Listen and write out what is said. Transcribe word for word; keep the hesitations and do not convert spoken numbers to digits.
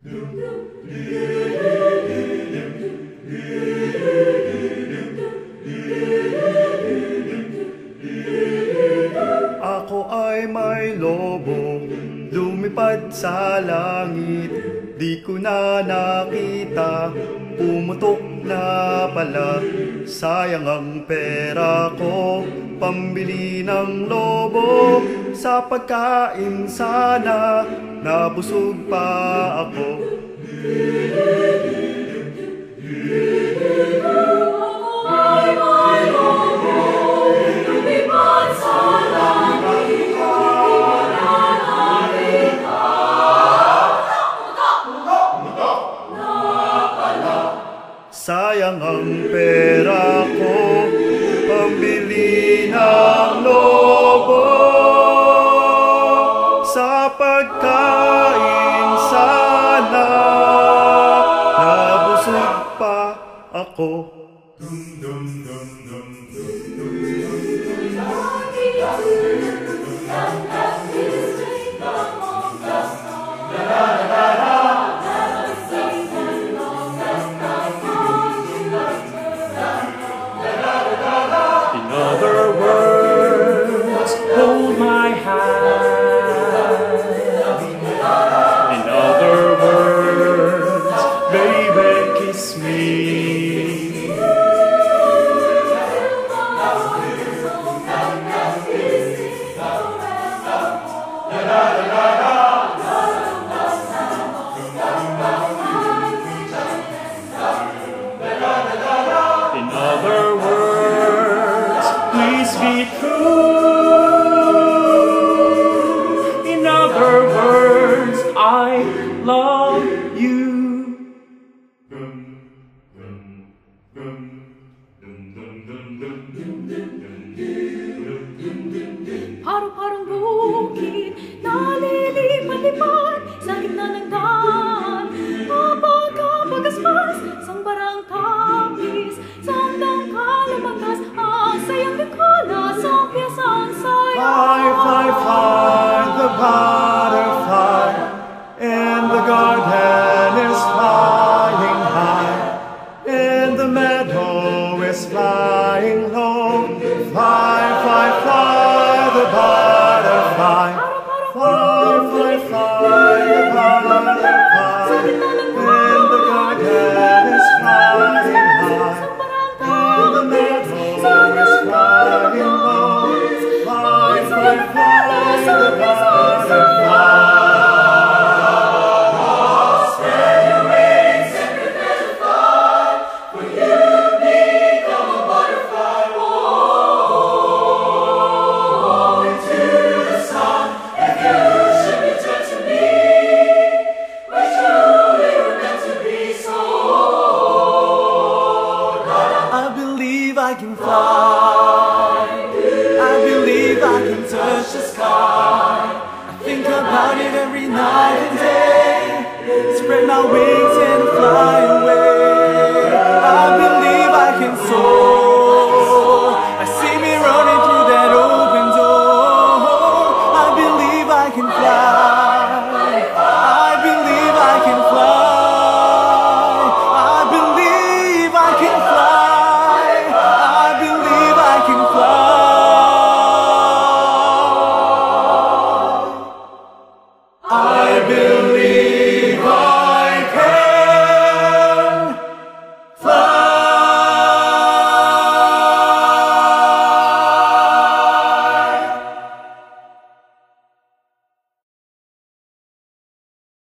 Ako ay may lobo, lumipad sa langit. Di ko na nakita, pumutok na pala. Sayang ang pera ko, pambili ng lobo. Sa pagkain sana, nabusog pa ako. Ako ay may lobo, lumipad sa langit. Di ko na nakita, pumutok na pala. Sayang ang pera ko, pambili ng lobo. Sa pagkain sana, nabusog pa ako. In other words, hold my hand. Araw-araw bukid, nalilipad-lipad sa gitna ng daan. Kapag-kapag-aspas, sang barang tapis, sa hanggang kalumagas, ang sayang likala sa piyasang saya. Fly, fly, fly, the butterfly, and the garden is flying high, and the meadow is flying low. Fly, fly, fly, the butterfly. Fly, fly, fly, the butterfly. And the garden is flying high. And the meadow is flying low. Fly, fly, fly, the butterfly. I can fly, I believe I can touch the sky. I think about it every night and day, spread my wings.